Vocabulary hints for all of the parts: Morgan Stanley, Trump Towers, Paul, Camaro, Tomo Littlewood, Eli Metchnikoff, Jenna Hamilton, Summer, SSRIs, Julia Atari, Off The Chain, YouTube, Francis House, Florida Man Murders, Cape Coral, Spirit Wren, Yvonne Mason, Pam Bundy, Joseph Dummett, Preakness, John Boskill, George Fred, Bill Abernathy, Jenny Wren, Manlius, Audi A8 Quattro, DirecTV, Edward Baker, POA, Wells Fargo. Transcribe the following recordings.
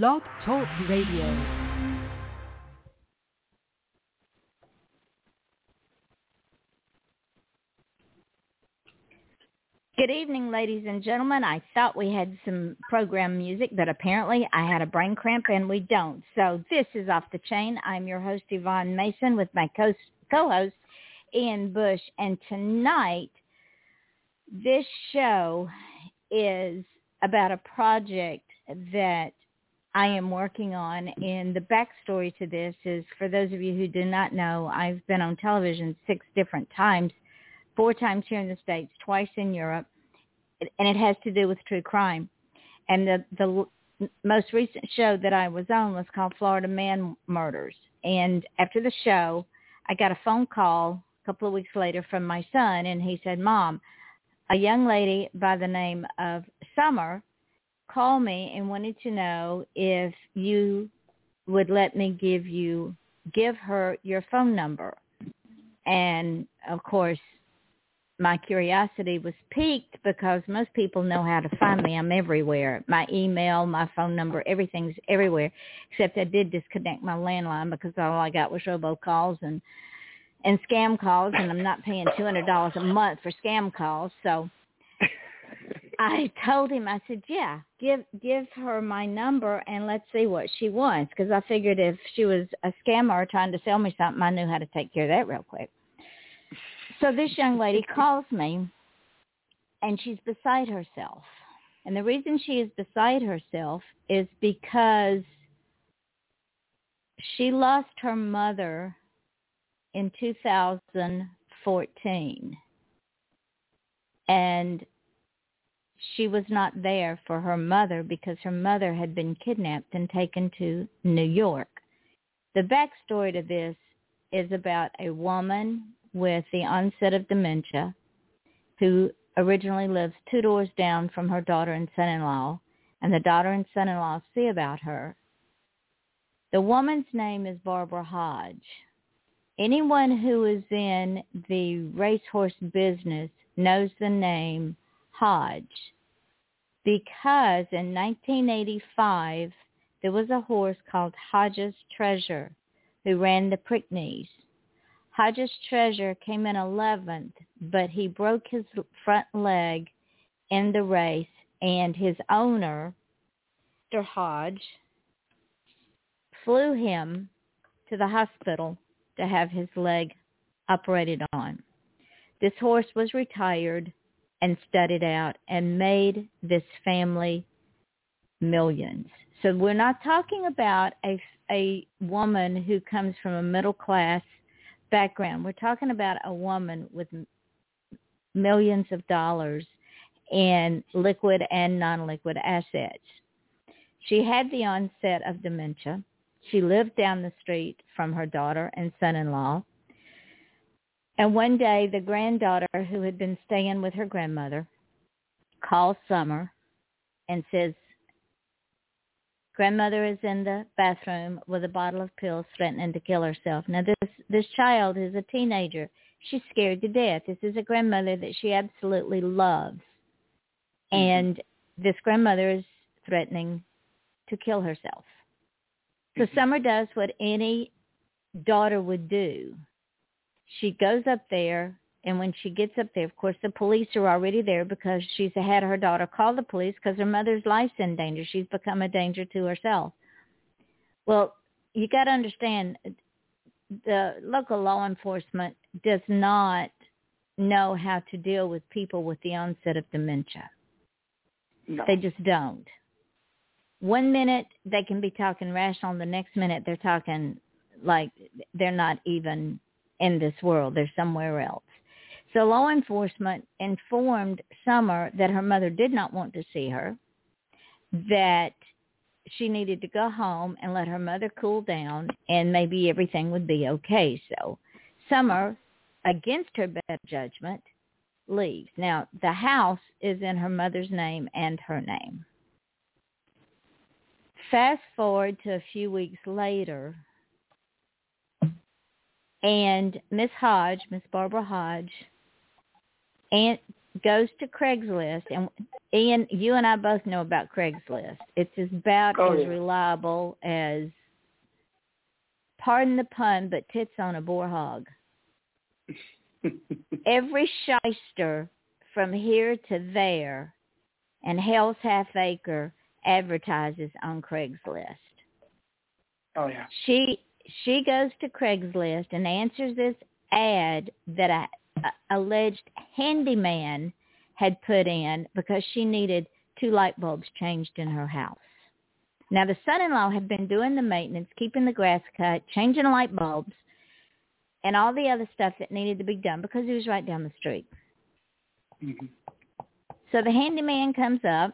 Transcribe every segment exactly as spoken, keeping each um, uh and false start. Blog Talk Radio. Good evening, ladies and gentlemen. I thought we had some program music, but apparently I had a brain cramp and we don't. So this is Off the Chain. I'm your host, Yvonne Mason, with my co- co-host, Ian Bush. And tonight, this show is about a project that I am working on. And the backstory to this is, for those of you who do not know, I've been on television six different times. Four times here in the States, twice in Europe, and it has to do with true crime. And the the most recent show that I was on was called Florida Man Murders. And after the show, I got a phone call a couple of weeks later from my son, and he said, "Mom, a young lady by the name of Summer called me and wanted to know if you would let me give you give her your phone number." And of course, my curiosity was piqued because most people know how to find me. I'm everywhere. My email, my phone number, everything's everywhere, except I did disconnect my landline because all I got was robocalls and, and scam calls, and I'm not paying two hundred dollars a month for scam calls. So I told him, I said, yeah, give give her my number and let's see what she wants, because I figured if she was a scammer trying to sell me something, I knew how to take care of that real quick. So this young lady calls me, and she's beside herself. And the reason she is beside herself is because she lost her mother in two thousand fourteen, and she was not there for her mother because her mother had been kidnapped and taken to New York. The backstory to this is about a woman with the onset of dementia, who originally lives two doors down from her daughter and son-in-law, and the daughter and son-in-law see about her. The woman's name is Barbara Hodge. Anyone who is in the racehorse business knows the name Hodge, because in nineteen eighty-five, there was a horse called Hodge's Treasure who ran the Preakness. Hodge's Treasure came in eleventh, but he broke his front leg in the race, and his owner, Mister Hodge, flew him to the hospital to have his leg operated on. This horse was retired and studied out and made this family millions. So we're not talking about a, a woman who comes from a middle class background. We're talking about a woman with millions of dollars in liquid and non-liquid assets. She had the onset of dementia. She lived down the street from her daughter and son-in-law. And one day, the granddaughter, who had been staying with her grandmother, calls Summer and says, "Grandmother is in the bathroom with a bottle of pills, threatening to kill herself." Now, this this child is a teenager. She's scared to death. This is a grandmother that she absolutely loves. And this grandmother is threatening to kill herself. So Summer does what any daughter would do. She goes up there, and when she gets up there, of course, the police are already there because she's had her daughter call the police because her mother's life's in danger. She's become a danger to herself. Well, you got to understand, the local law enforcement does not know how to deal with people with the onset of dementia. No. They just don't. One minute they can be talking rational, the next minute they're talking like they're not even in this world. They're somewhere else. So law enforcement informed Summer that her mother did not want to see her, that she needed to go home and let her mother cool down, and maybe everything would be okay. So Summer, against her better judgment, leaves. Now, the house is in her mother's name and her name. Fast forward to a few weeks later, and Miss Hodge, Miss Barbara Hodge, and goes to Craigslist, and Ian, you and I both know about Craigslist. It's about oh, as yeah. reliable as, pardon the pun, but tits on a boar hog. Every shyster from here to there and Hell's Half Acre advertises on Craigslist. Oh, yeah. She she goes to Craigslist and answers this ad that I... A alleged handyman had put in because she needed two light bulbs changed in her house. Now, the son-in-law had been doing the maintenance, keeping the grass cut, changing light bulbs, and all the other stuff that needed to be done because he was right down the street. Mm-hmm. So the handyman comes up,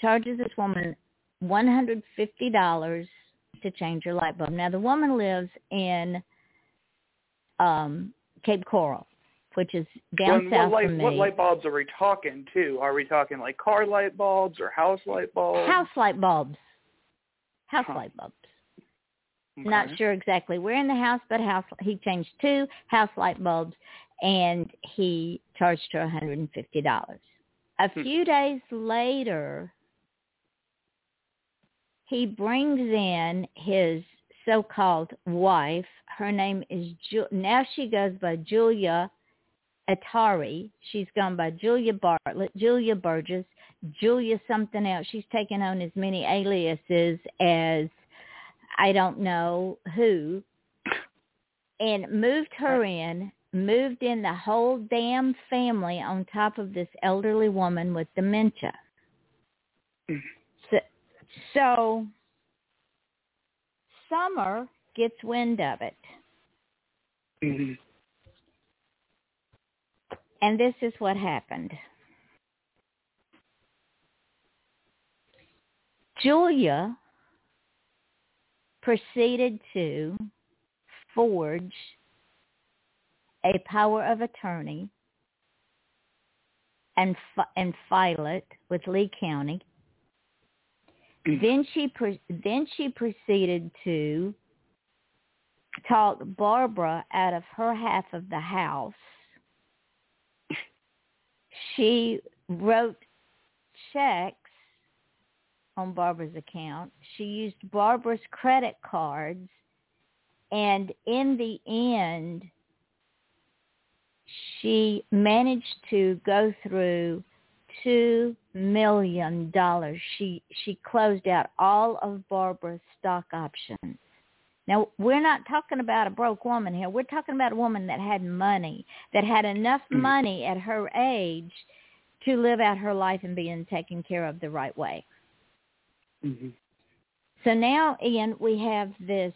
charges this woman one hundred fifty dollars to change her light bulb. Now, the woman lives in um, Cape Coral, which is down and south light, from me. What light bulbs are we talking to? Are we talking like car light bulbs or house light bulbs? House light bulbs. House huh. light bulbs. Okay. Not sure exactly where in the house, but house he changed two house light bulbs, and he charged her one hundred fifty dollars. A hmm. few days later, he brings in his so-called wife. Her name is, Ju- now she goes by Julia Atari. She's gone by Julia Bartlett, Julia Burgess, Julia something else. She's taken on as many aliases as I don't know who, and moved her in, moved in the whole damn family on top of this elderly woman with dementia. So, so Summer gets wind of it. Mm-hmm. And this is what happened. Julia proceeded to forge a power of attorney and fi- and file it with Lee County. Then she pre- then she proceeded to talk Barbara out of her half of the house. She wrote checks on Barbara's account. She used Barbara's credit cards. And in the end, she managed to go through two million dollars. She she closed out all of Barbara's stock options. Now, we're not talking about a broke woman here. We're talking about a woman that had money, that had enough money at her age to live out her life and being taken care of the right way. Mm-hmm. So now, Ian, we have this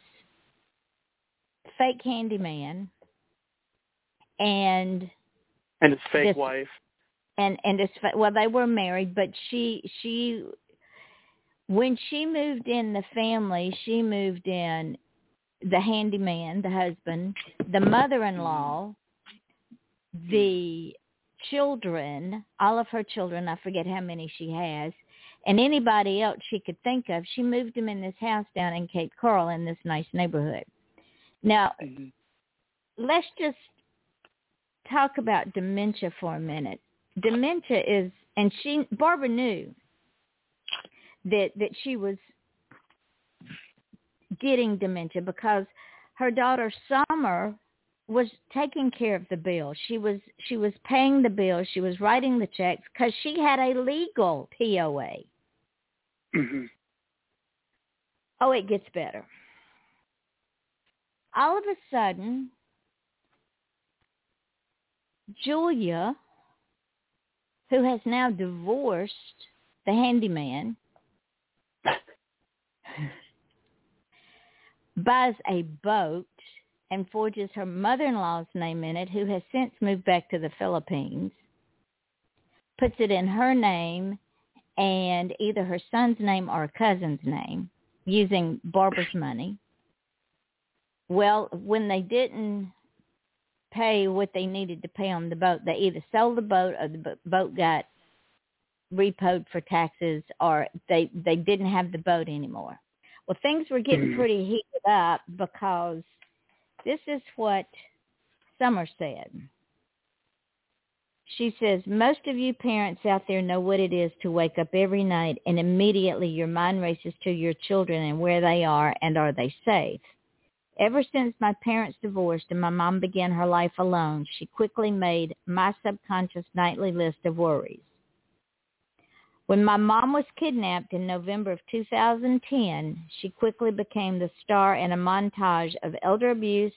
fake handyman and... And his fake this, wife. And, and his, well, they were married, but she she... When she moved in the family, she moved in... the handyman, the husband, the mother-in-law, the children, all of her children, I forget how many she has, and anybody else she could think of, she moved them in this house down in Cape Coral in this nice neighborhood. Now, let's just talk about dementia for a minute. Dementia is, and she, Barbara knew that, that she was getting dementia because her daughter Summer was taking care of the bill. She was she was paying the bill. She was writing the checks because she had a legal P O A. Mm-hmm. Oh, it gets better. All of a sudden, Julia, who has now divorced the handyman, buys a boat and forges her mother-in-law's name in it, who has since moved back to the Philippines, puts it in her name and either her son's name or a cousin's name, using Barbara's money. Well, when they didn't pay what they needed to pay on the boat, they either sold the boat or the boat got repoed for taxes, or they, they didn't have the boat anymore. Well, things were getting pretty heated up because this is what Summer said. She says, most of you parents out there know what it is to wake up every night and immediately your mind races to your children and where they are and are they safe. Ever since my parents divorced and my mom began her life alone, she quickly made my subconscious nightly list of worries. When my mom was kidnapped in November of two thousand ten, she quickly became the star in a montage of elder abuse,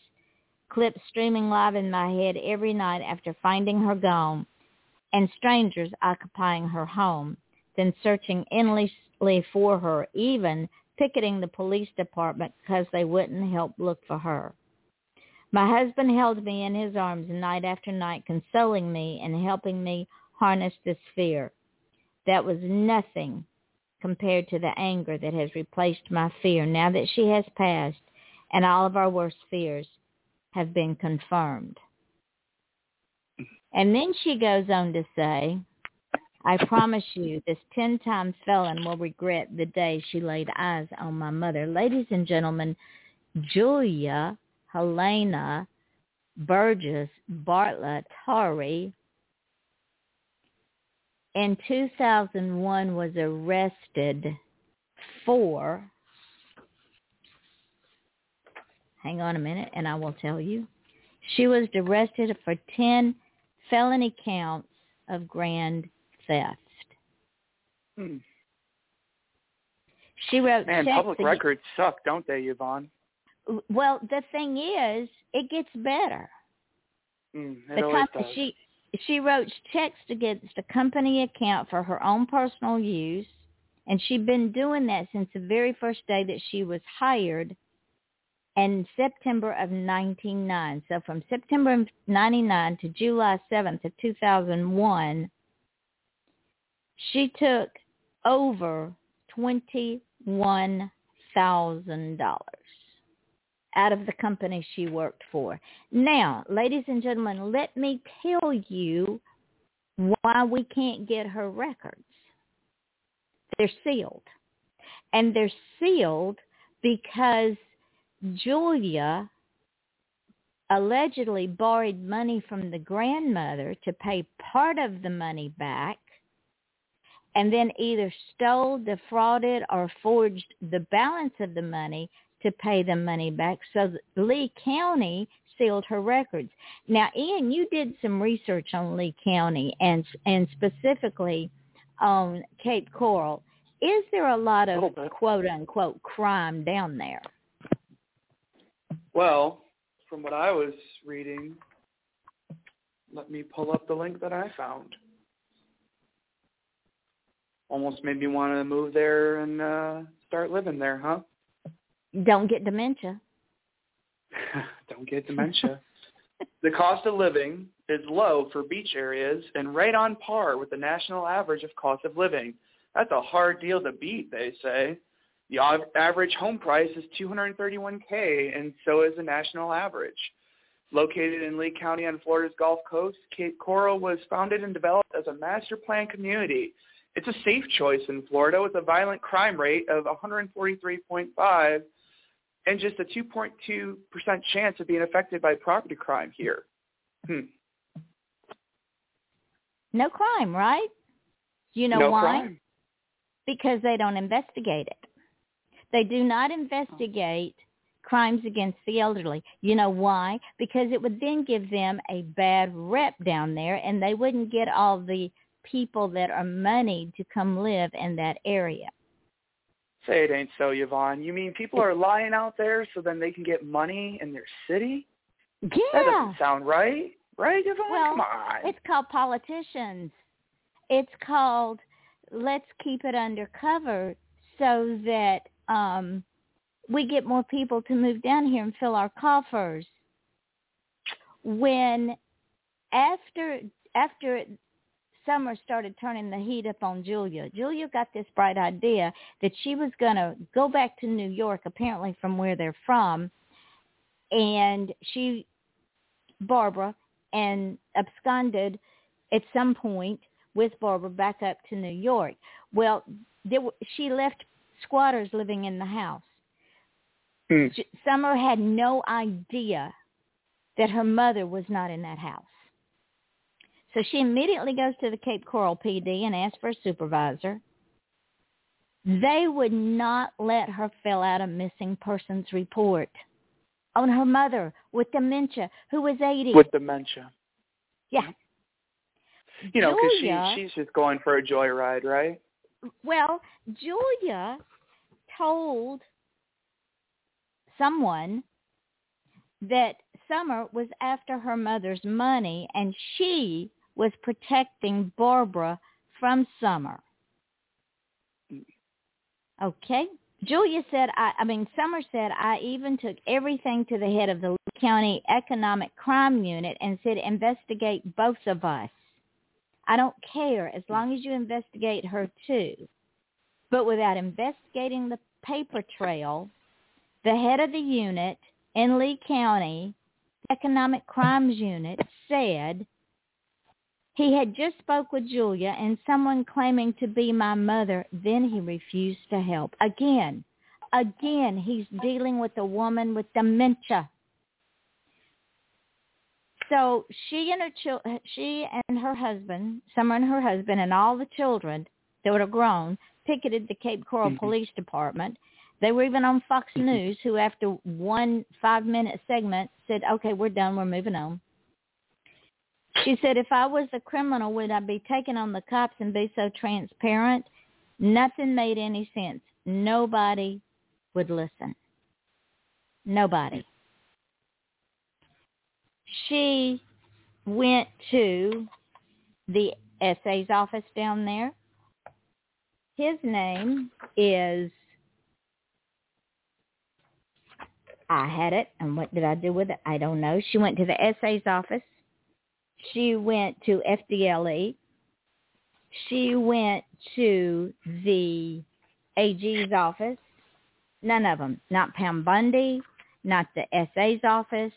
clips streaming live in my head every night after finding her gone, and strangers occupying her home, then searching endlessly for her, even picketing the police department because they wouldn't help look for her. My husband held me in his arms night after night, consoling me and helping me harness this fear. That was nothing compared to the anger that has replaced my fear now that she has passed and all of our worst fears have been confirmed. And then she goes on to say, I promise you this ten-time felon will regret the day she laid eyes on my mother. Ladies and gentlemen, Julia Helena Burgess Bartlett-Tarry in two thousand one was arrested for... Hang on a minute, and I will tell you. She was arrested for ten felony counts of grand theft. Hmm. She wrote... Man, public records suck, don't they, Yvonne? Well, the thing is, it gets better. Mm, it always does. She, she wrote checks against a company account for her own personal use, and she'd been doing that since the very first day that she was hired in September of nineteen ninety-nine. So from September of ninety-nine to July seventh of two thousand one, she took over twenty-one thousand dollars out of the company she worked for. Now, ladies and gentlemen, let me tell you why we can't get her records. They're sealed. And they're sealed because Julia allegedly borrowed money from the grandmother to pay part of the money back and then either stole, defrauded, or forged the balance of the money to pay the money back. So Lee County sealed her records. Now, Ian, you did some research on Lee County and and specifically on Cape Coral. Is there a lot of quote-unquote crime down there? Well, from what I was reading, let me pull up the link that I found. Almost made me want to move there and uh, start living there, huh? Don't get dementia. Don't get dementia. The cost of living is low for beach areas and right on par with the national average of cost of living. That's a hard deal to beat, they say. The average home price is two hundred thirty-one thousand dollars, and so is the national average. Located in Lee County on Florida's Gulf Coast, Cape Coral was founded and developed as a master plan community. It's a safe choice in Florida with a violent crime rate of one hundred forty-three point five and just a two point two percent chance of being affected by property crime here. Hmm. No crime, right? You know no why? Crime. Because they don't investigate it. They do not investigate crimes against the elderly. You know why? Because it would then give them a bad rep down there, and they wouldn't get all the people that are moneyed to come live in that area. Say it ain't so, Yvonne. You mean people are lying out there so then they can get money in their city? Yeah. That doesn't sound right. Right, Yvonne? Well, come on. It's called politicians. It's called let's keep it undercover so that Um, we get more people to move down here and fill our coffers. When after after Summer started turning the heat up on Julia, Julia got this bright idea that she was going to go back to New York, apparently from where they're from, and she, Barbara, and absconded at some point with Barbara back up to New York. Well, there, she left squatters living in the house. Mm. Summer had no idea that her mother was not in that house. So she immediately goes to the Cape Coral P D and asks for a supervisor. They would not let her fill out a missing persons report on her mother with dementia, who was eighty. With dementia. Yeah. You know, because she, she's just going for a joyride, right? Well, Julia told someone that Summer was after her mother's money, and she was protecting Barbara from Summer. Okay. Julia said, I, I mean, Summer said, I even took everything to the head of the Lee County Economic Crime Unit and said, investigate both of us. I don't care as long as you investigate her too. But without investigating the paper trail, the head of the unit in Lee County Economic Crimes Unit said he had just spoke with Julia and someone claiming to be my mother. Then he refused to help. Again, again, he's dealing with a woman with dementia. So she and her chil- she and her husband, Summer and her husband, and all the children that would have grown picketed the Cape Coral mm-hmm. Police Department. They were even on Fox mm-hmm. News, who after one five-minute segment said, okay, we're done, we're moving on. She said, if I was the criminal, would I be taking on the cops and be so transparent? Nothing made any sense. Nobody would listen. Nobody. She went to the S A's office down there. His name is, I had it, and what did I do with it? I don't know. She went to the S A's office. She went to F D L E. She went to the A G's office. None of them. Not Pam Bundy, not the S A's office,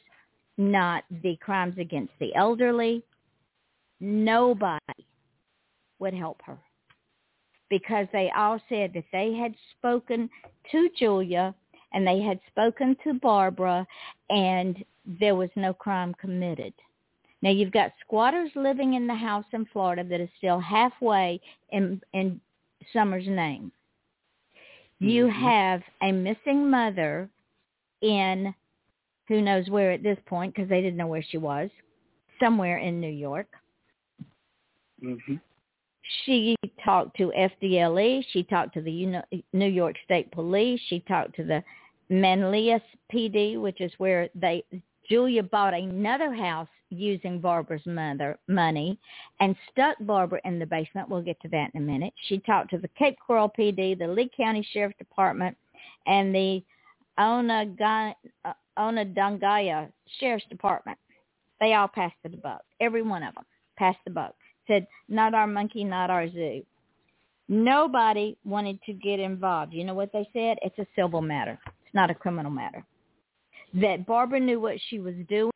not the crimes against the elderly. Nobody would help her because they all said that they had spoken to Julia and they had spoken to Barbara and there was no crime committed. Now, you've got squatters living in the house in Florida that is still halfway in, in Summer's name. You mm-hmm. have a missing mother in who knows where at this point because they didn't know where she was, somewhere in New York. Mm-hmm. She talked to F D L E. She talked to the New York State Police. She talked to the Manlius P D, which is where they Julia bought another house using Barbara's mother money and stuck Barbara in the basement. We'll get to that in a minute. She talked to the Cape Coral P D, the Lee County Sheriff's Department, and the Onondaga, Onondaga Sheriff's Department. They all passed the buck. Every one of them passed the buck. Said, not our monkey, not our zoo. Nobody wanted to get involved. You know what they said? It's a civil matter. It's not a criminal matter. That Barbara knew what she was doing,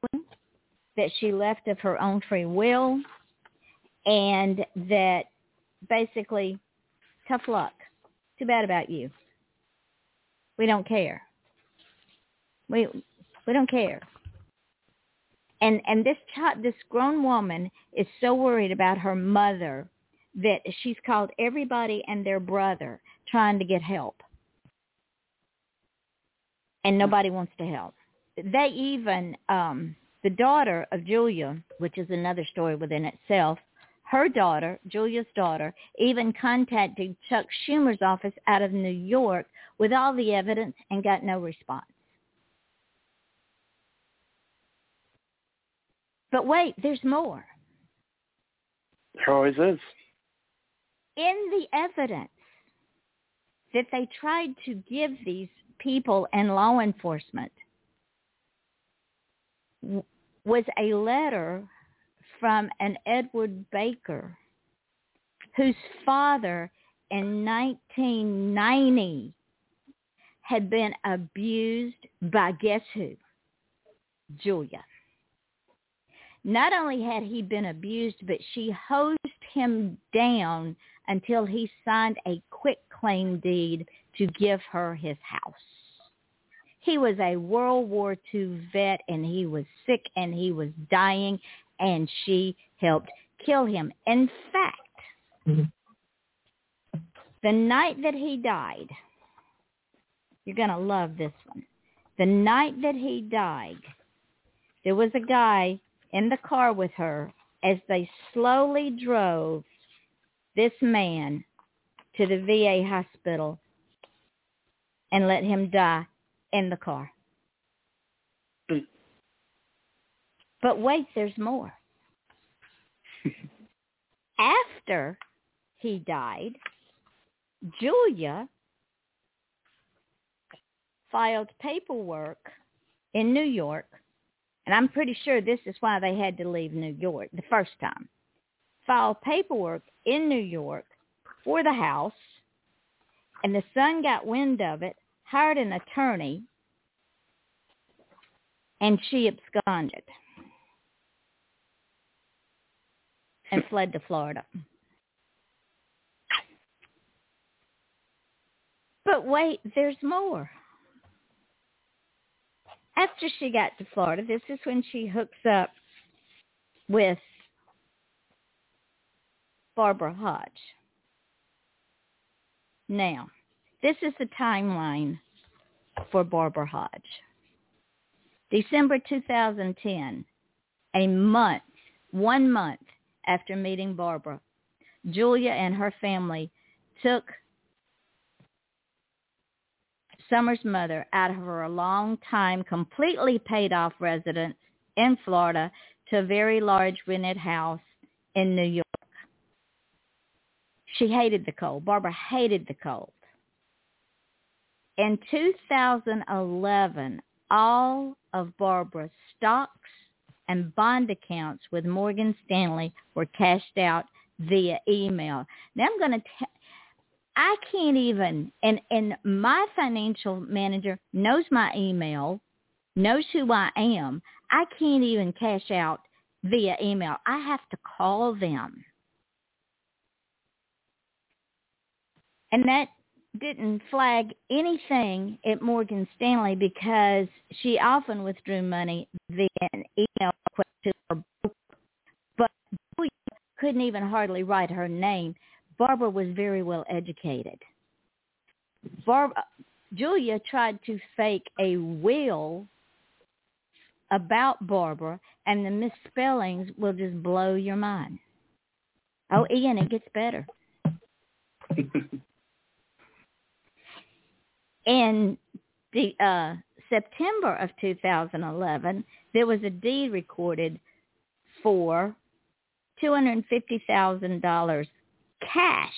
that she left of her own free will, and that basically, tough luck. Too bad about you. We don't care. We we don't care. And and this child, this grown woman is so worried about her mother that she's called everybody and their brother trying to get help. And nobody wants to help. They even, um, the daughter of Julia, which is another story within itself, her daughter, Julia's daughter, even contacted Chuck Schumer's office out of New York with all the evidence and got no response. But wait, there's more. There always is. In the evidence that they tried to give these people and law enforcement was a letter from an Edward Baker whose father in nineteen ninety had been abused by guess who? Julia. Not only had he been abused, but she hosed him down until he signed a quitclaim deed to give her his house. He was a World War Two vet, and he was sick, and he was dying, and she helped kill him. In fact, mm-hmm. the night that he died, you're going to love this one. The night that he died, there was a guy in the car with her as they slowly drove this man to the V A hospital and let him die in the car. Mm. But wait, there's more. After he died, Julia filed paperwork in New York, and I'm pretty sure this is why they had to leave New York the first time. Filed paperwork in New York for the house, and the son got wind of it, hired an attorney, and she absconded and fled to Florida. But wait, there's more. After she got to Florida, this is when she hooks up with Barbara Hodge. Now, this is the timeline for Barbara Hodge. December two thousand ten, a month, one month after meeting Barbara, Julia and her family took Summer's mother out of her long-time, completely paid-off residence in Florida to a very large rented house in New York. She hated the cold. Barbara hated the cold. In two thousand eleven, all of Barbara's stocks and bond accounts with Morgan Stanley were cashed out via email. Now I'm going to tell I can't even, and, and my financial manager knows my email, knows who I am. I can't even cash out via email. I have to call them. And that didn't flag anything at Morgan Stanley because she often withdrew money via an email request to her broker. But Julia couldn't even hardly write her name. Barbara was very well educated. Barbara, Julia tried to fake a will about Barbara, and the misspellings will just blow your mind. Oh, Ian, it gets better. In the uh, September of two thousand eleven, there was a deed recorded for two hundred fifty thousand dollars cash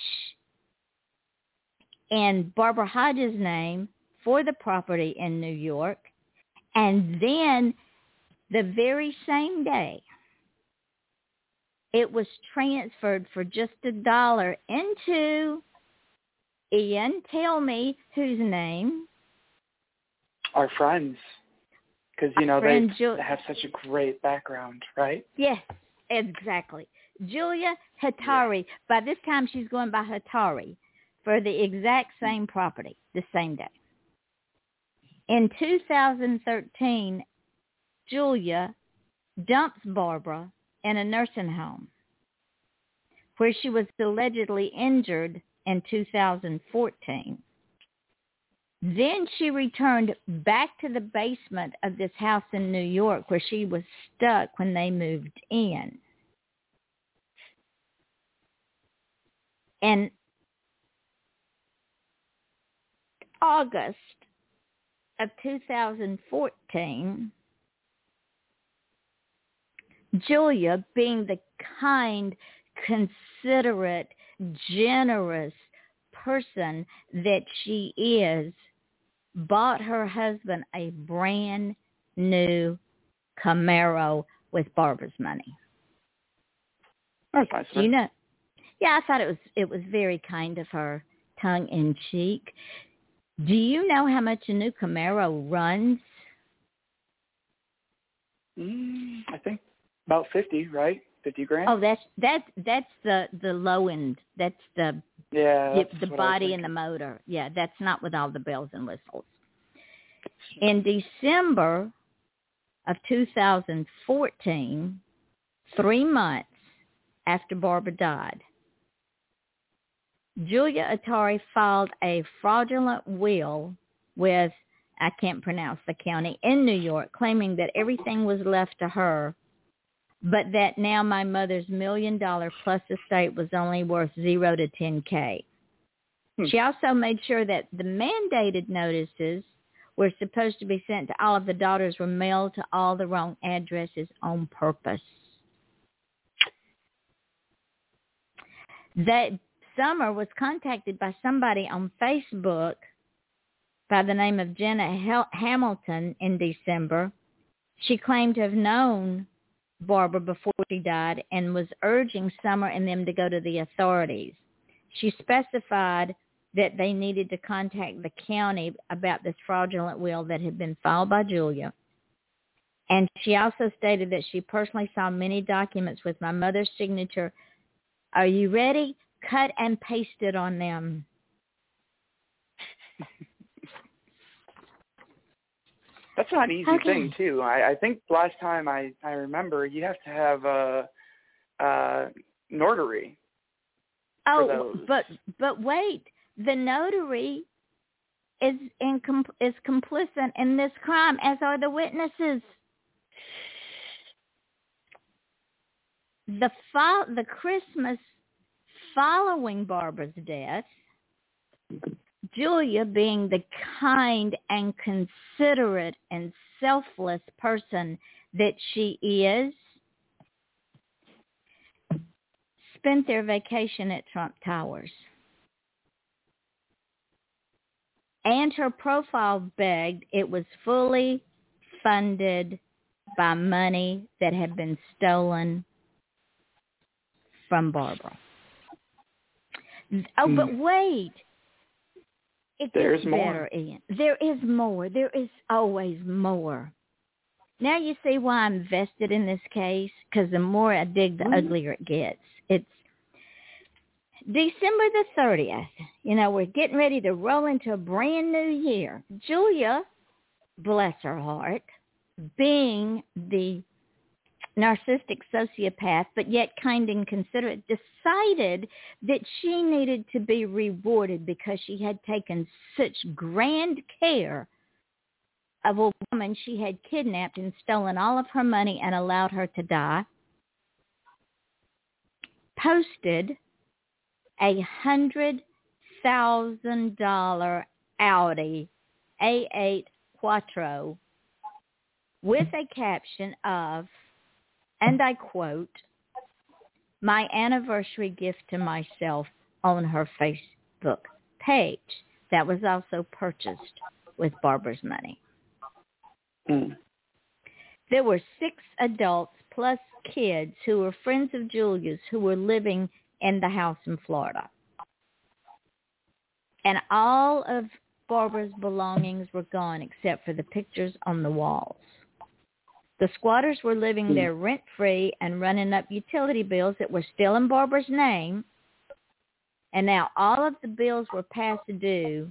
in Barbara Hodge's name for the property in New York. And then the very same day, it was transferred for just a dollar into, Ian, tell me whose name? Our friends. Because, you know, they Ju- have such a great background, right? Yes, exactly. Julia Helena. By this time, she's going by Helena for the exact same property, the same day. In two thousand thirteen, Julia dumps Barbara in a nursing home where she was allegedly injured in two thousand fourteen. Then she returned back to the basement of this house in New York where she was stuck when they moved in. In August of two thousand fourteen, Julia, being the kind, considerate, generous person that she is, bought her husband a brand new Camaro with Barbara's money. That's nice, you know. Yeah, I thought it was it was very kind of her, tongue in cheek. Do you know how much a new Camaro runs? Mm, I think about fifty, right? Fifty grand. Oh, that's that's that's the, the low end. That's the yeah that's the, the body and the motor. Yeah, that's not with all the bells and whistles. In December of two thousand fourteen, three months after Barbara died. Julia Atari filed a fraudulent will with, I can't pronounce the county, in New York, claiming that everything was left to her, but that now my mother's million dollar plus estate was only worth zero to ten K. Hmm. She also made sure that the mandated notices were supposed to be sent to all of the daughters were mailed to all the wrong addresses on purpose. That Summer was contacted by somebody on Facebook by the name of Jenna Hel- Hamilton in December. She claimed to have known Barbara before she died and was urging Summer and them to go to the authorities. She specified that they needed to contact the county about this fraudulent will that had been filed by Julia. And she also stated that she personally saw many documents with my mother's signature, are you ready? Cut and pasted on them. That's not an easy okay. thing, too. I, I think last time I, I remember, you have to have a, a notary. Oh, but but wait. The notary is in, is complicit in this crime, as are the witnesses. The fo- the Christmas following Barbara's death, Julia, being the kind and considerate and selfless person that she is, spent their vacation at Trump Towers. And her profile begged it was fully funded by money that had been stolen from Barbara. Oh, but wait. It There's gets better, more. Ian. There is more. There is always more. Now you see why I'm vested in this case, because the more I dig, the uglier it gets. It's December the thirtieth. You know, we're getting ready to roll into a brand new year. Julia, bless her heart, being the narcissistic sociopath, but yet kind and considerate, decided that she needed to be rewarded because she had taken such grand care of a woman she had kidnapped and stolen all of her money and allowed her to die. Posted a hundred thousand dollar Audi A eight Quattro with a caption of, and I quote, my anniversary gift to myself, on her Facebook page that was also purchased with Barbara's money. Mm. There were six adults plus kids who were friends of Julia's who were living in the house in Florida. And all of Barbara's belongings were gone except for the pictures on the walls. The squatters were living there rent-free and running up utility bills that were still in Barbara's name. And now all of the bills were past due,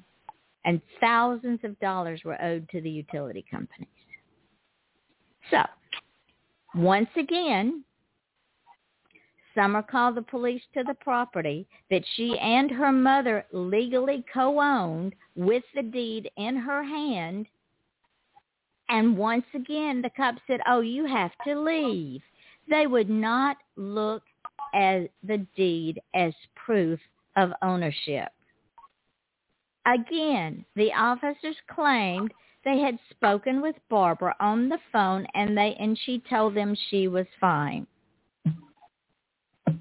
and thousands of dollars were owed to the utility companies. So, once again, Summer called the police to the property that she and her mother legally co-owned with the deed in her hand. And once again, the cops said, oh, you have to leave. They would not look at the deed as proof of ownership. Again, the officers claimed they had spoken with Barbara on the phone, and they and she told them she was fine.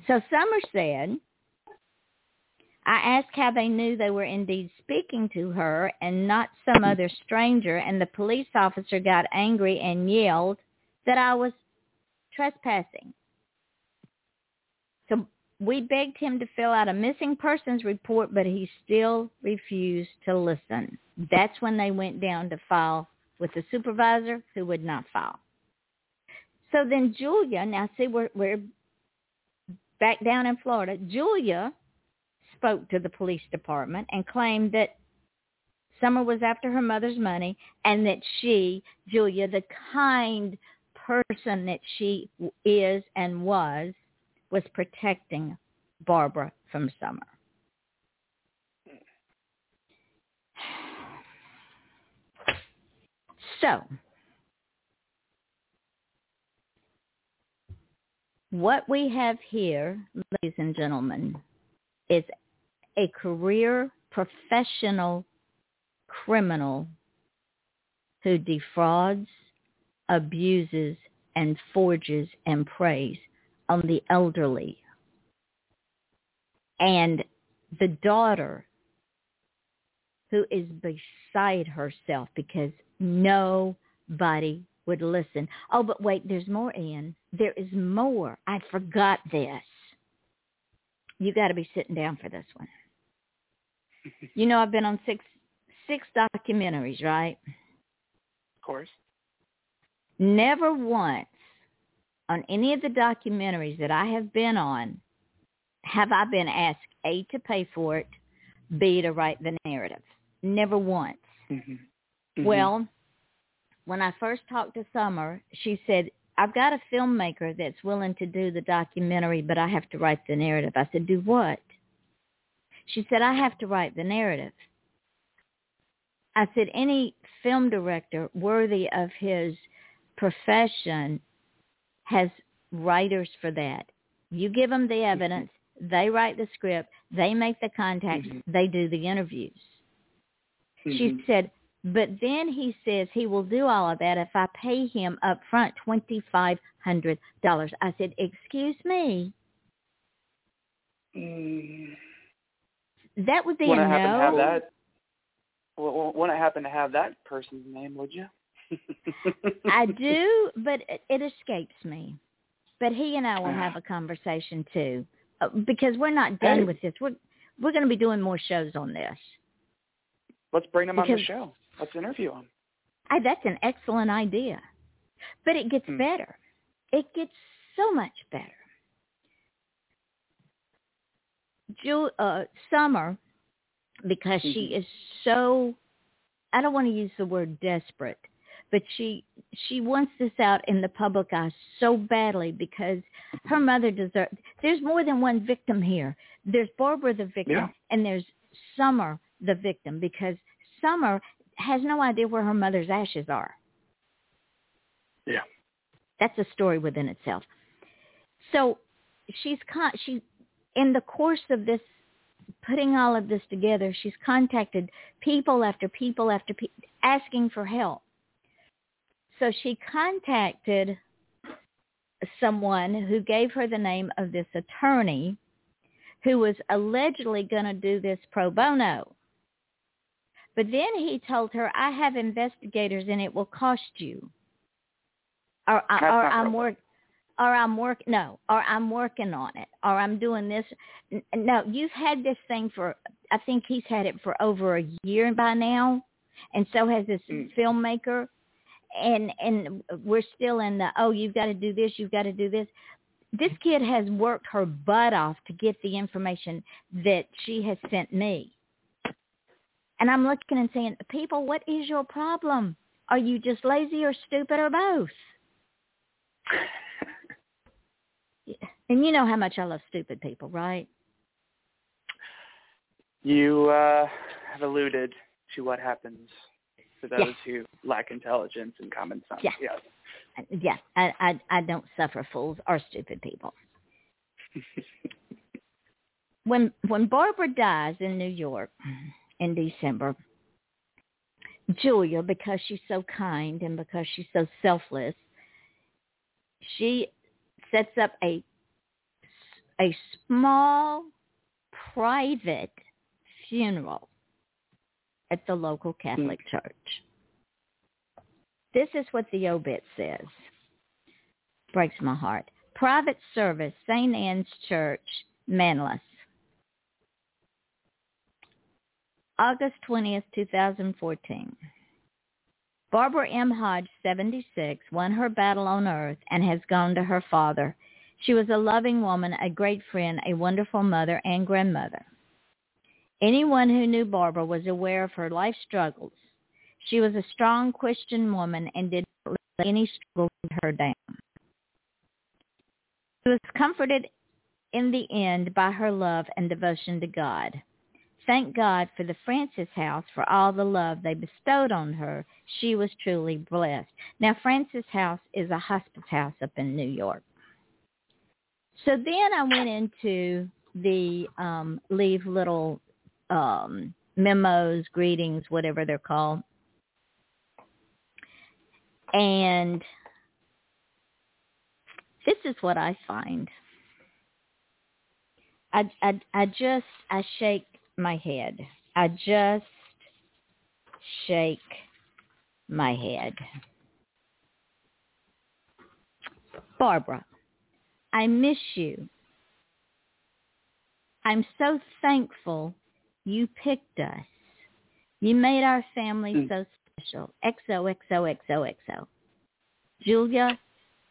So Summer said, I asked how they knew they were indeed speaking to her and not some other stranger, and the police officer got angry and yelled that I was trespassing. So we begged him to fill out a missing persons report, but he still refused to listen. That's when they went down to file with the supervisor, who would not file. So then Julia, now see, we're, we're back down in Florida. Julia spoke to the police department and claimed that Summer was after her mother's money and that she, Julia, the kind person that she is and was, was protecting Barbara from Summer. So, what we have here, ladies and gentlemen, is a career professional criminal who defrauds, abuses, and forges and preys on the elderly. And the daughter, who is beside herself because nobody would listen. Oh, but wait, there's more, Ian. There is more. I forgot this. You got to be sitting down for this one. You know, I've been on six six documentaries, right? Of course. Never once on any of the documentaries that I have been on have I been asked, A, to pay for it, B, to write the narrative. Never once. Mm-hmm. Mm-hmm. Well, when I first talked to Summer, she said, I've got a filmmaker that's willing to do the documentary, but I have to write the narrative. I said, do what? She said, I have to write the narrative. I said, any film director worthy of his profession has writers for that. You give them the evidence, mm-hmm. they write the script, they make the contacts, mm-hmm. they do the interviews. Mm-hmm. She said, but then he says he will do all of that if I pay him up front two thousand five hundred dollars. I said, excuse me. Mm. That would be wouldn't a no. Have that, wouldn't happen to have that person's name, would you? I do, but it escapes me. But he and I will have a conversation too, because we're not done hey. with this. We're we're going to be doing more shows on this. Let's bring him because, on the show. Let's interview him. I, that's an excellent idea. But it gets hmm. better. It gets so much better. Ju- uh, Summer, because mm-hmm. she is so, I don't want to use the word desperate, but she she wants this out in the public eye so badly because her mother deserved. There's more than one victim here. There's Barbara the victim, yeah. and there's Summer the victim, because Summer has no idea where her mother's ashes are. Yeah. That's a story within itself. So she's con- she in the course of this, putting all of this together, she's contacted people after people after people, asking for help. So she contacted someone who gave her the name of this attorney who was allegedly going to do this pro bono. But then he told her, I have investigators and it will cost you. Or, or, or I'm work, or I'm work, no, or I'm working on it, or I'm doing this. No, you've had this thing for, I think he's had it for over a year by now. And so has this mm. filmmaker. And and we're still in the, oh, you've got to do this, you've got to do this. This kid has worked her butt off to get the information that she has sent me. And I'm looking and saying, people, what is your problem? Are you just lazy or stupid or both? And you know how much I love stupid people, right? You uh, have alluded to what happens to those yes. who lack intelligence and common sense. Yeah, yes. yeah. I, I, I don't suffer fools or stupid people. when when Barbara dies in New York in December, Julia, because she's so kind and because she's so selfless, she sets up a a small private funeral at the local Catholic mm. church. This is what the obit says. Breaks my heart. Private service, Saint Anne's Church, Manlius. August twentieth, twenty fourteen. Barbara M. Hodge, seventy-six, won her battle on earth and has gone to her father. She was a loving woman, a great friend, a wonderful mother and grandmother. Anyone who knew Barbara was aware of her life struggles. She was a strong Christian woman and did not let any struggle bring her down. She was comforted in the end by her love and devotion to God. Thank God for the Francis House for all the love they bestowed on her. She was truly blessed. Now, Francis House is a hospice house up in New York. So then I went into the um, leave little um, memos, greetings, whatever they're called. And this is what I find. I, I, I just, I shake my head. I just shake my head. Barbara, I miss you. I'm so thankful you picked us. You made our family mm. so special. X O X O X O X O. Julia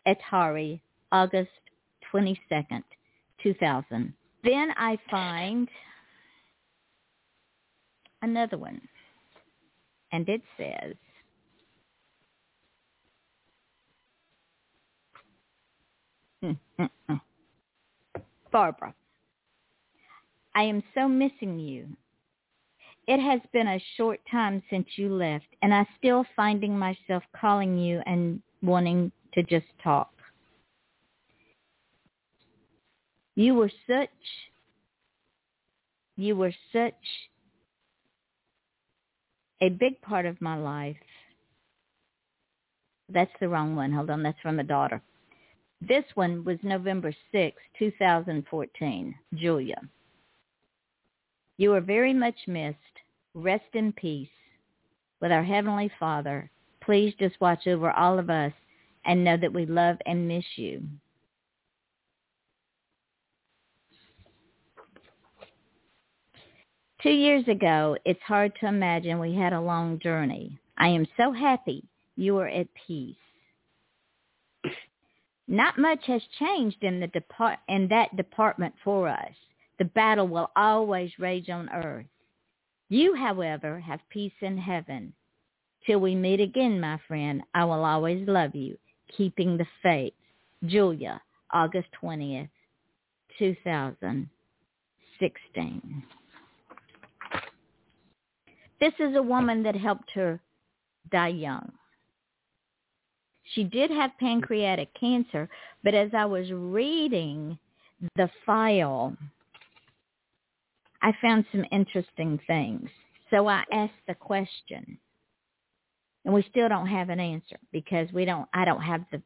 Etari, August twenty-second, two thousand. Then I find another one, and it says, Barbara, I am so missing you. It has been a short time since you left, and I'm still finding myself calling you and wanting to just talk. You were such, you were such a big part of my life. That's the wrong one. Hold on. That's from a daughter. This one was November sixth, two thousand fourteen. Julia, you are very much missed. Rest in peace with our Heavenly Father. Please just watch over all of us and know that we love and miss you. Two years ago, it's hard to imagine we had a long journey. I am so happy you are at peace. Not much has changed in the depart- in that department for us. The battle will always rage on earth. You, however, have peace in heaven. Till we meet again, my friend, I will always love you. Keeping the faith. Julia, August twentieth, two thousand sixteen. This is a woman that helped her die young. She did have pancreatic cancer, but as I was reading the file, I found some interesting things. So I asked the question, and we still don't have an answer because we don't. I don't have the,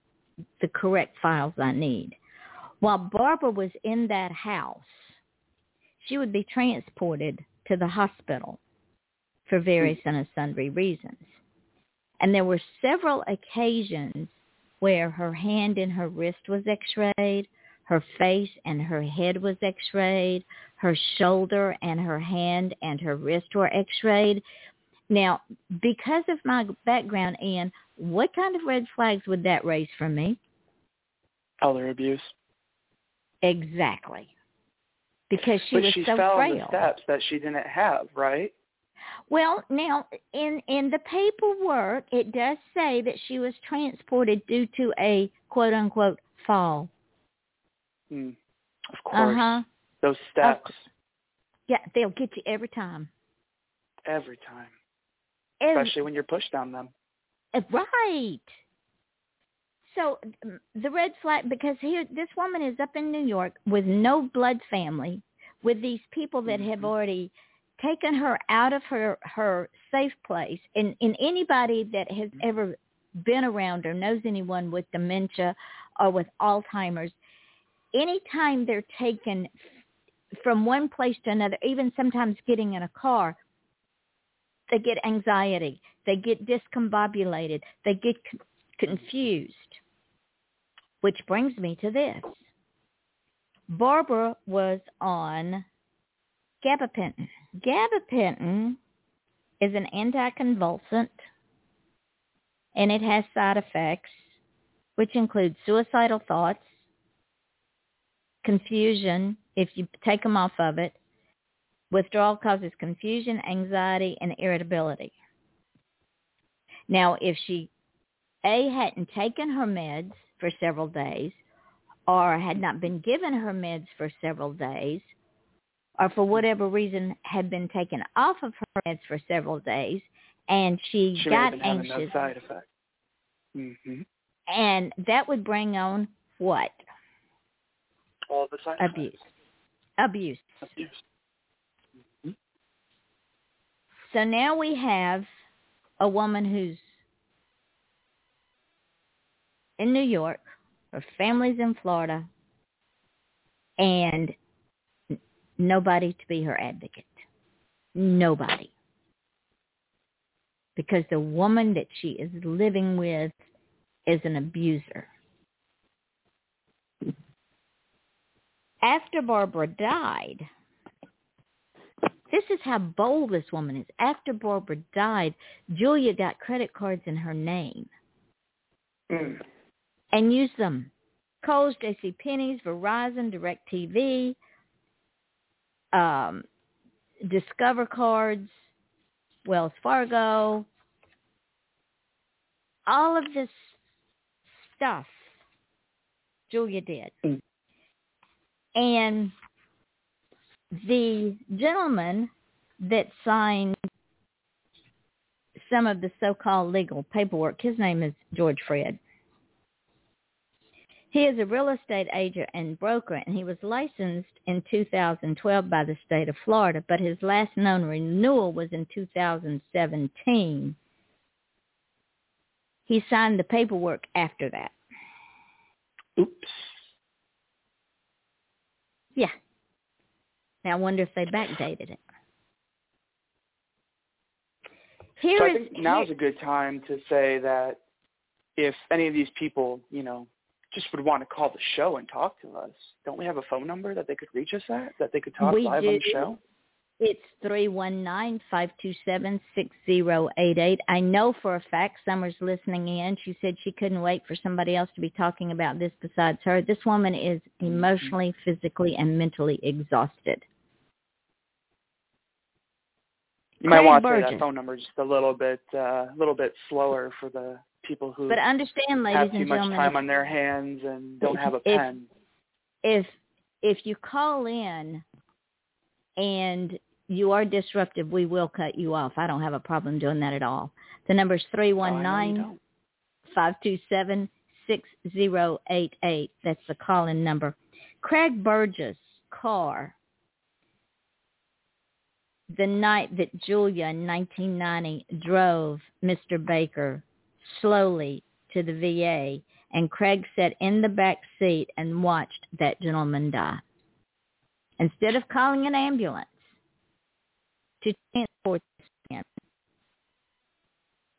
the correct files I need. While Barbara was in that house, she would be transported to the hospital for various and sundry reasons. And there were several occasions where her hand and her wrist was x-rayed, her face and her head was x-rayed, her shoulder and her hand and her wrist were x-rayed. Now, because of my background, Ian, what kind of red flags would that raise for me? Elder abuse. Exactly. Because she but was she so frail. She fell on the steps that she didn't have, right? Well, now, in, in the paperwork, it does say that she was transported due to a, quote-unquote, fall. Mm, of course. Uh-huh. Those steps. Uh, yeah, they'll get you every time. Every time. Every, Especially when you're pushed on them. Right. So the red flag, because here this woman is up in New York with no blood family, with these people that mm-hmm. have already taken her out of her, her safe place. And, and anybody that has ever been around or knows anyone with dementia or with Alzheimer's, anytime they're taken from one place to another, even sometimes getting in a car, they get anxiety. They get discombobulated. They get c- confused, which brings me to this. Barbara was on Gabapentin. Gabapentin is an anticonvulsant, and it has side effects, which include suicidal thoughts, confusion, if you take them off of it. Withdrawal causes confusion, anxiety, and irritability. Now, if she, A, hadn't taken her meds for several days, or had not been given her meds for several days, or for whatever reason had been taken off of her meds for several days, and she, she got anxious. Side effect. Mm-hmm. And that would bring on what? All the side abuse. Effects. Abuse. Abuse. Mm-hmm. So now we have a woman who's in New York, her family's in Florida, and nobody to be her advocate. Nobody. Because the woman that she is living with is an abuser. After Barbara died, this is how bold this woman is. After Barbara died, Julia got credit cards in her name mm. and used them. Kohl's, JCPenney's, Verizon, DirecTV, um, Discover cards, Wells Fargo, all of this stuff Julia did. Mm. And the gentleman that signed some of the so-called legal paperwork, his name is George Fred. He is a real estate agent and broker, and he was licensed in two thousand twelve by the state of Florida, but his last known renewal was in two thousand seventeen. He signed the paperwork after that. Oops. Yeah. Now, I wonder if they backdated it. Here so I think is, now's here, a good time to say that if any of these people, you know, just would want to call the show and talk to us, don't we have a phone number that they could reach us at, that they could talk live do. on the show? It's three one nine, five two seven, six zero eight eight. I know for a fact Summer's listening in. She said she couldn't wait for somebody else to be talking about this besides her. This woman is emotionally, physically, and mentally exhausted. You Craig might want to Burgess. say that phone number just a little bit, a uh, little bit slower for the people who but understand, ladies have too and much gentlemen, time on their hands and don't if, have a pen. If if you call in and you are disruptive, we will cut you off. I don't have a problem doing that at all. The number is three one nine, five two seven, six zero eight eight. That's the call-in number. Craig Burgess' car, the night that Julia in nineteen ninety drove Mister Baker slowly to the V A, and Craig sat in the back seat and watched that gentleman die. Instead of calling an ambulance to transport him,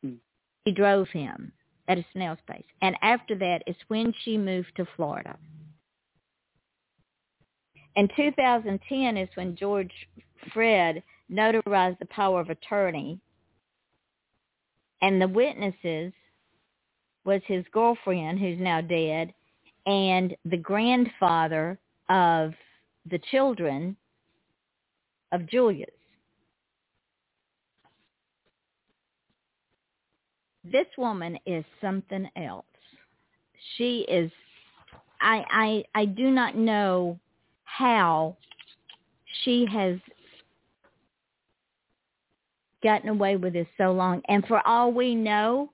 mm. she drove him at a snail's pace. And after that is when she moved to Florida. In two thousand ten is when George Fred notarized the power of attorney, and the witnesses was his girlfriend, who's now dead, and the grandfather of the children of Julia's. This woman is something else. She is, I, I, I do not know how she has gotten away with this so long. And for all we know,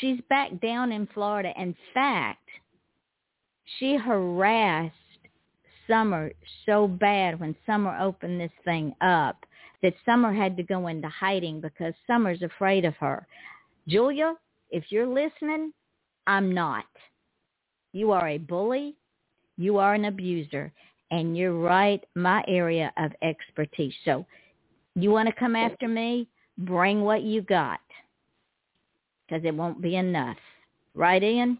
she's back down in Florida. In fact, she harassed Summer so bad when Summer opened this thing up that Summer had to go into hiding because Summer's afraid of her. Julia, if you're listening, I'm not. You are a bully. You are an abuser. And you're right, my area of expertise. So you want to come after me? Bring what you got, because it won't be enough. Right, Ian?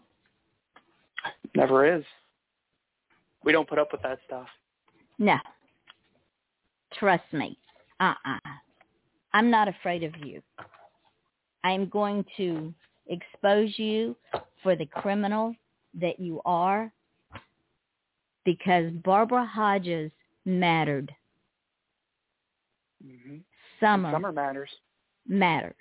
Never is. We don't put up with that stuff. No. Trust me. Uh-uh. I'm not afraid of you. I'm going to expose you for the criminal that you are, because Barbara Hodges mattered. Mm-hmm. Summer, Summer matters. Matters.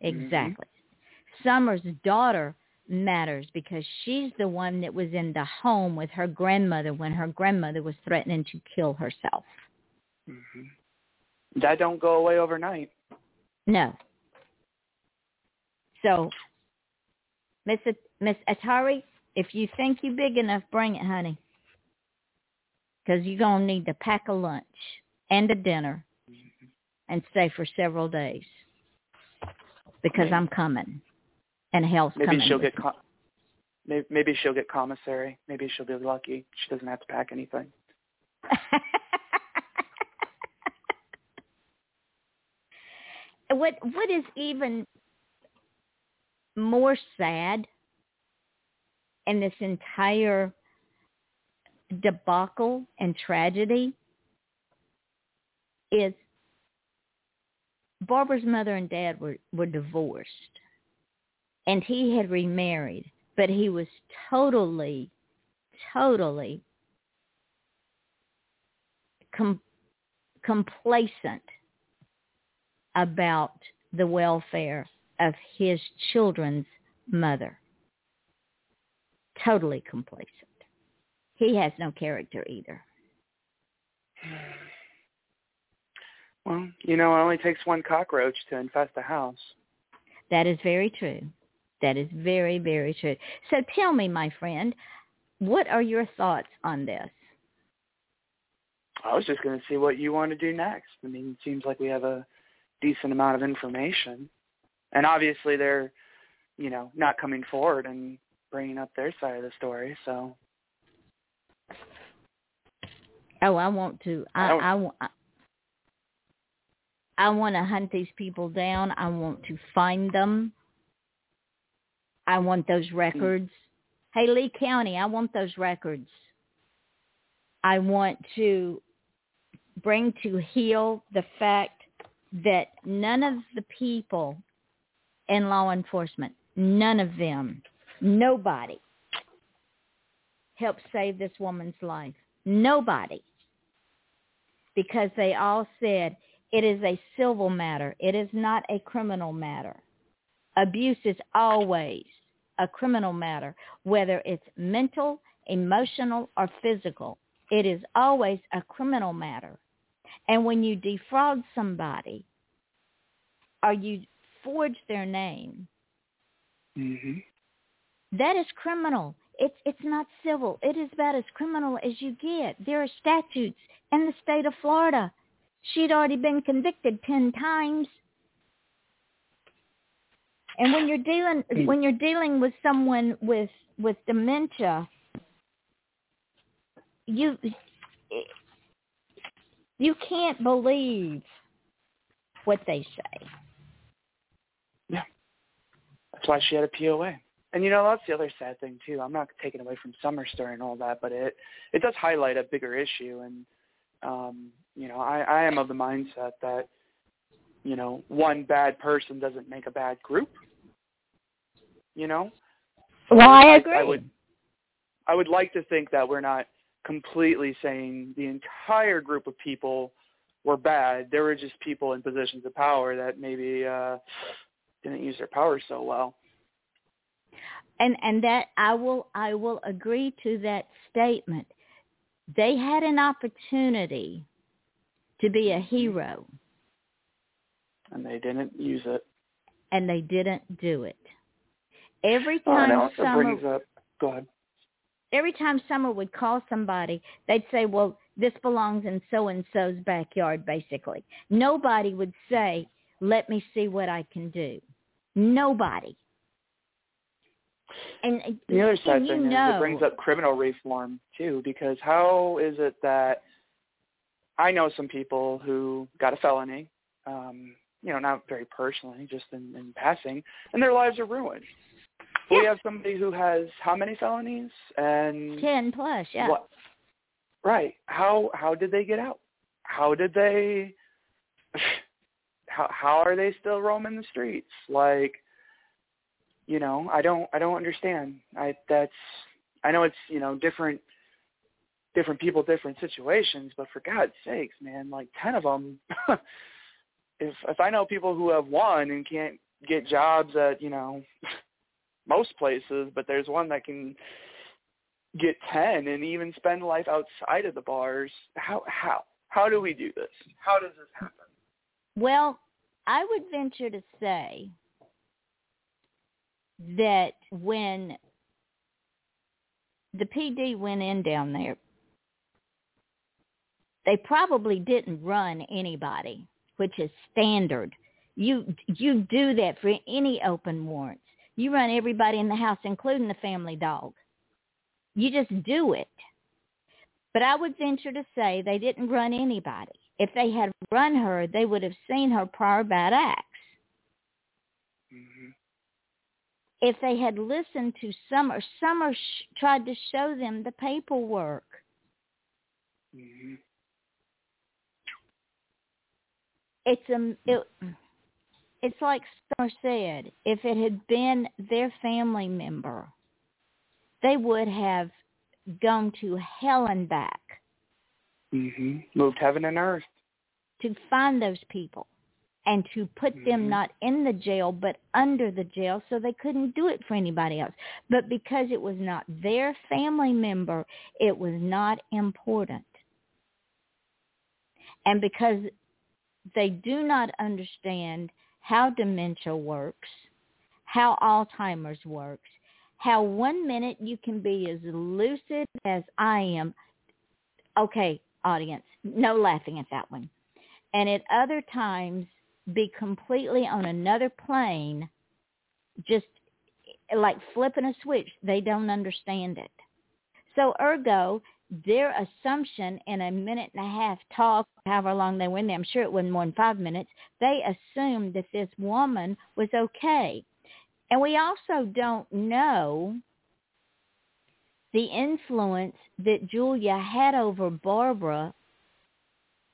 Exactly. Mm-hmm. Summer's daughter matters because she's the one that was in the home with her grandmother when her grandmother was threatening to kill herself. Mm-hmm. That don't go away overnight. No. So, Miss Miss Atari, if you think you're big enough, bring it, honey. Because you're going to need to pack a lunch and a dinner and stay for several days. Because maybe. I'm coming. And hell's maybe coming. She'll get com- maybe, maybe she'll get commissary. Maybe she'll be lucky. She doesn't have to pack anything. What What is even more sad in this entire debacle and tragedy is Barbara's mother and dad were, were divorced, and he had remarried, but he was totally, totally com- complacent about the welfare of his children's mother. Totally complacent. He has no character either. Well, you know, it only takes one cockroach to infest a house. That is very true. That is very, very true. So tell me, my friend, what are your thoughts on this? I was just going to see what you want to do next. I mean, it seems like we have a decent amount of information. And obviously they're, you know, not coming forward and bringing up their side of the story, so. Oh, I want to. I, I, I, I, I want to hunt these people down. I want to find them. I want those records. Hey, Lee County, I want those records. I want to bring to heel the fact that none of the people in law enforcement, none of them, nobody helped save this woman's life. Nobody. Because they all said it is a civil matter. It is not a criminal matter. Abuse is always a criminal matter, whether it's mental, emotional, or physical. It is always a criminal matter. And when you defraud somebody or you forge their name, mm-hmm. that is criminal. It's it's not civil. It is about as criminal as you get. There are statutes in the state of Florida. She'd already been convicted ten times. And when you're dealing when you're dealing with someone with with dementia, you you can't believe what they say. Yeah, that's why she had a P O A. And, you know, that's the other sad thing, too. I'm not taking away from Summer's story and all that, but it, it does highlight a bigger issue. And, um, you know, I, I am of the mindset that, you know, one bad person doesn't make a bad group, you know? Well, I agree. I, I, would, I would like to think that we're not completely saying the entire group of people were bad. There were just people in positions of power that maybe uh, didn't use their power so well. And and that I will I will agree to that statement. They had an opportunity to be a hero. And they didn't use it. And they didn't do it. Every time oh, no, Summer brings up. Go ahead. Every time Summer would call somebody, they'd say, "Well, this belongs in so and so's backyard," basically. Nobody would say, "Let me see what I can do." Nobody. And the other side thing is it brings up criminal reform, too, because how is it that I know some people who got a felony, um, you know, not very personally, just in, in passing, and their lives are ruined. Yeah. We have somebody who has how many felonies? And ten plus, yeah. What? Right. How how did they get out? How did they – how how are they still roaming the streets? Like – You know, I don't, I don't understand. I, that's, I know it's, you know, different, different people, different situations, but for God's sakes, man, like ten of them, if, if I know people who have one and can't get jobs at, you know, most places, but there's one that can get ten and even spend life outside of the bars. How how how do we do this? How does this happen? Well, I would venture to say that when the P D went in down there, they probably didn't run anybody, which is standard. You you do that for any open warrants. You run everybody in the house, including the family dog. You just do it. But I would venture to say they didn't run anybody. If they had run her, they would have seen her prior bad acts. Mm-hmm. If they had listened to Summer, Summer sh- tried to show them the paperwork. Mm-hmm. It's a, it, it's like Summer said, if it had been their family member, they would have gone to hell and back. Mm-hmm. Moved heaven and earth. To find those people. And to put mm-hmm. them not in the jail, but under the jail, so they couldn't do it for anybody else. But because it was not their family member, it was not important. And because they do not understand how dementia works, how Alzheimer's works, how one minute you can be as lucid as I am. Okay, audience, no laughing at that one. And at other times, be completely on another plane, just like flipping a switch. They don't understand it. So ergo, their assumption in a minute and a half talk, however long they were in there, I'm sure it wasn't more than five minutes, they assumed that this woman was okay. And we also don't know the influence that Julia had over Barbara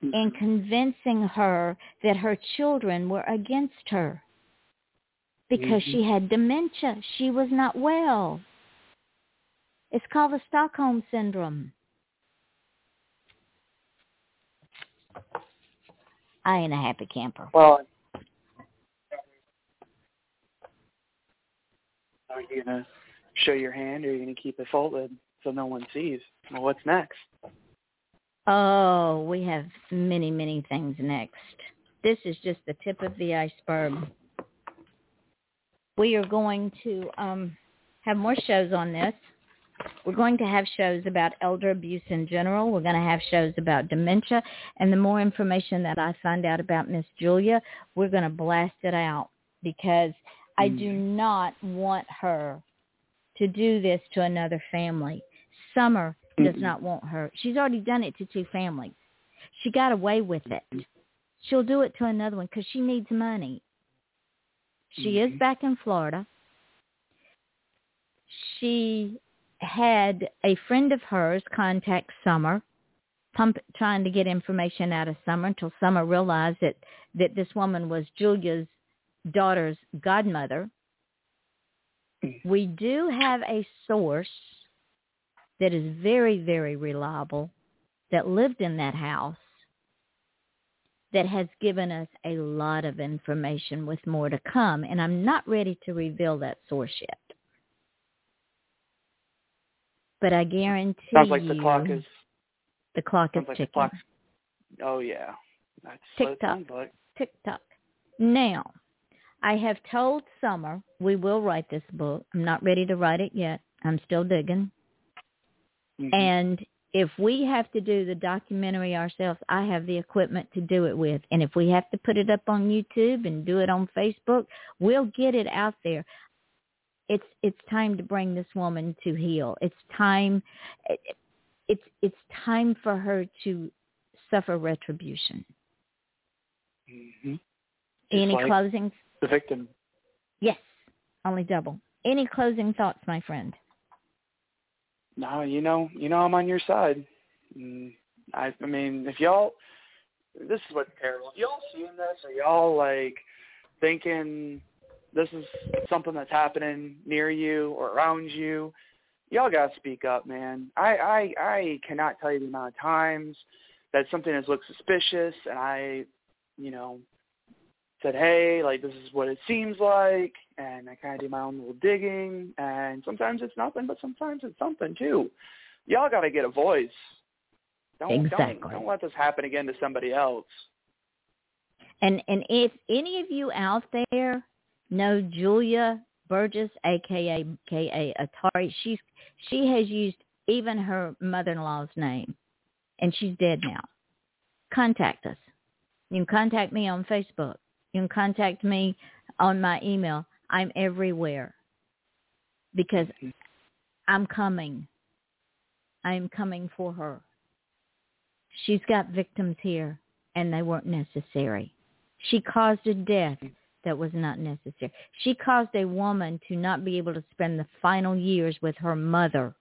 in convincing her that her children were against her because mm-hmm. she had dementia. She was not well. It's called the Stockholm Syndrome. I ain't a happy camper. Well, are you going to show your hand or are you going to keep it folded so no one sees? Well, what's next? Oh, we have many, many things next. This is just the tip of the iceberg. We are going to um, have more shows on this. We're going to have shows about elder abuse in general. We're going to have shows about dementia. And the more information that I find out about Miss Julia, we're going to blast it out because mm-hmm. I do not want her to do this to another family. Summer does not want her. She's already done it to two families. She got away with it. She'll do it to another one because she needs money. She mm-hmm. is back in Florida. She had a friend of hers contact Summer, pump, trying to get information out of Summer until Summer realized that, that this woman was Julia's daughter's godmother. We do have a source that is very, very reliable, that lived in that house, that has given us a lot of information with more to come, and I'm not ready to reveal that source yet. But I guarantee you... Sounds like the clock is... The clock is ticking. Like oh, yeah. Tick-tock. Tick-tock. Now, I have told Summer we will write this book. I'm not ready to write it yet. I'm still digging. Mm-hmm. And if we have to do the documentary ourselves, I have the equipment to do it with. And if we have to put it up on YouTube and do it on Facebook, we'll get it out there. It's it's time to bring this woman to heal. It's time it, it's it's time for her to suffer retribution. Mm-hmm. Any like closing? The victim. Yes, only double. Any closing thoughts, my friend? No, you know, you know, I'm on your side. I, I mean, if y'all, this is what's terrible. If y'all seeing this, are y'all like thinking this is something that's happening near you or around you? Y'all gotta speak up, man. I, I, I cannot tell you the amount of times that something has looked suspicious, and I, you know, said, hey, like, this is what it seems like, and I kind of do my own little digging, and sometimes it's nothing, but sometimes it's something, too. Y'all got to get a voice. Don't, exactly. don't, don't let this happen again to somebody else. And and if any of you out there know Julia Burgess, a k a. K A Atari, she's, she has used even her mother-in-law's name, and she's dead now. Contact us. You can contact me on Facebook. You can contact me on my email. I'm everywhere because I'm coming. I'm coming for her. She's got victims here, and they weren't necessary. She caused a death that was not necessary. She caused a woman to not be able to spend the final years with her mother.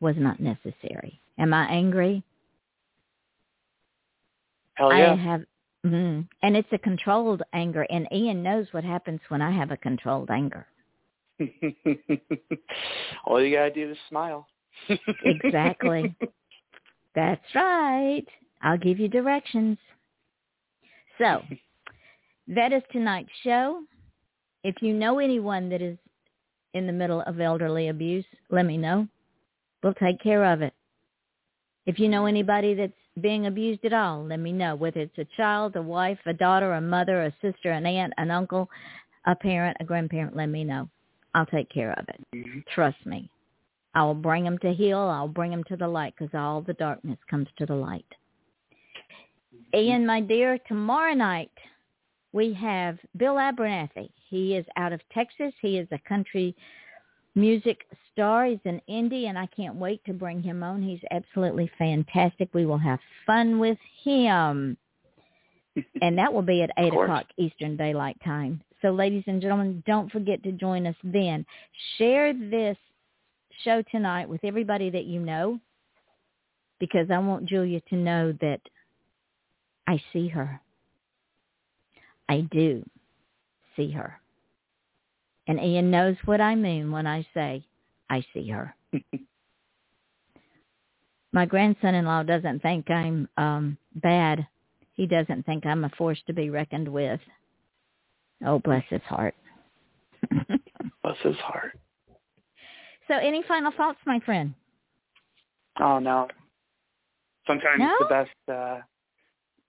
Was not necessary. Am I angry? Hell yeah. I have, mm, and it's a controlled anger, and Ian knows what happens when I have a controlled anger. All you got to do is smile. Exactly. That's right. I'll give you directions. So, that is tonight's show. If you know anyone that is in the middle of elderly abuse, let me know. We'll take care of it. If you know anybody that's being abused at all, let me know, whether it's a child, a wife, a daughter, a mother, a sister, an aunt, an uncle, a parent, a grandparent, let me know. I'll take care of it. Mm-hmm. Trust me. I will bring them to heal. I'll bring them to the light, because all the darkness comes to the light. Mm-hmm. Ian, my dear, tomorrow night we have Bill Abernathy. He is out of Texas. He is a country music star. He's an indie, and I can't wait to bring him on. He's absolutely fantastic. We will have fun with him, and that will be at eight o'clock Eastern Daylight Time. So, ladies and gentlemen, don't forget to join us then. Share this show tonight with everybody that you know, because I want Julia to know that I see her. I do see her. And Ian knows what I mean when I say, I see her. My grandson-in-law doesn't think I'm um, bad. He doesn't think I'm a force to be reckoned with. Oh, bless his heart. Bless his heart. So any final thoughts, my friend? Oh, no. Sometimes no? the best... Uh,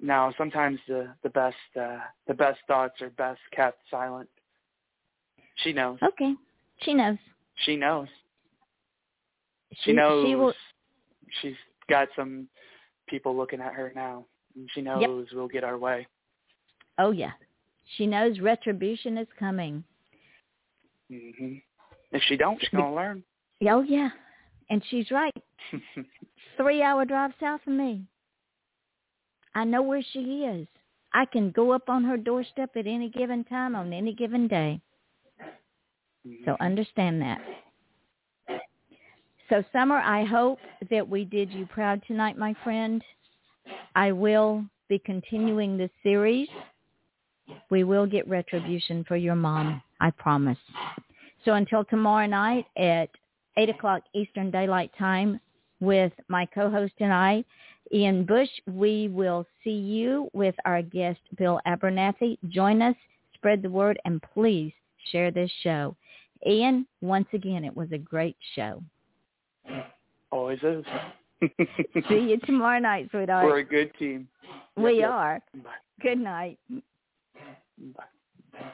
no, sometimes the, the, best, uh, the best thoughts are best kept silent. She knows. Okay. She knows. She knows. She, she knows. She will... She's got some people looking at her now. And she knows yep. we'll get our way. Oh, yeah. She knows retribution is coming. Mm-hmm. If she don't, she's going to learn. Oh, yeah. And she's right. Three-hour drive south of me. I know where she is. I can go up on her doorstep at any given time on any given day. So understand that. So, Summer, I hope that we did you proud tonight, my friend. I will be continuing this series. We will get retribution for your mom, I promise. So until tomorrow night at eight o'clock Eastern Daylight Time with my co-host and I, Ian Bush, we will see you with our guest, Bill Abernathy. Join us, spread the word, and please share this show. Ian, once again, it was a great show. Always is. See you tomorrow night, sweetheart. We're a good team. We yep, yep. are. Bye. Good night. Bye.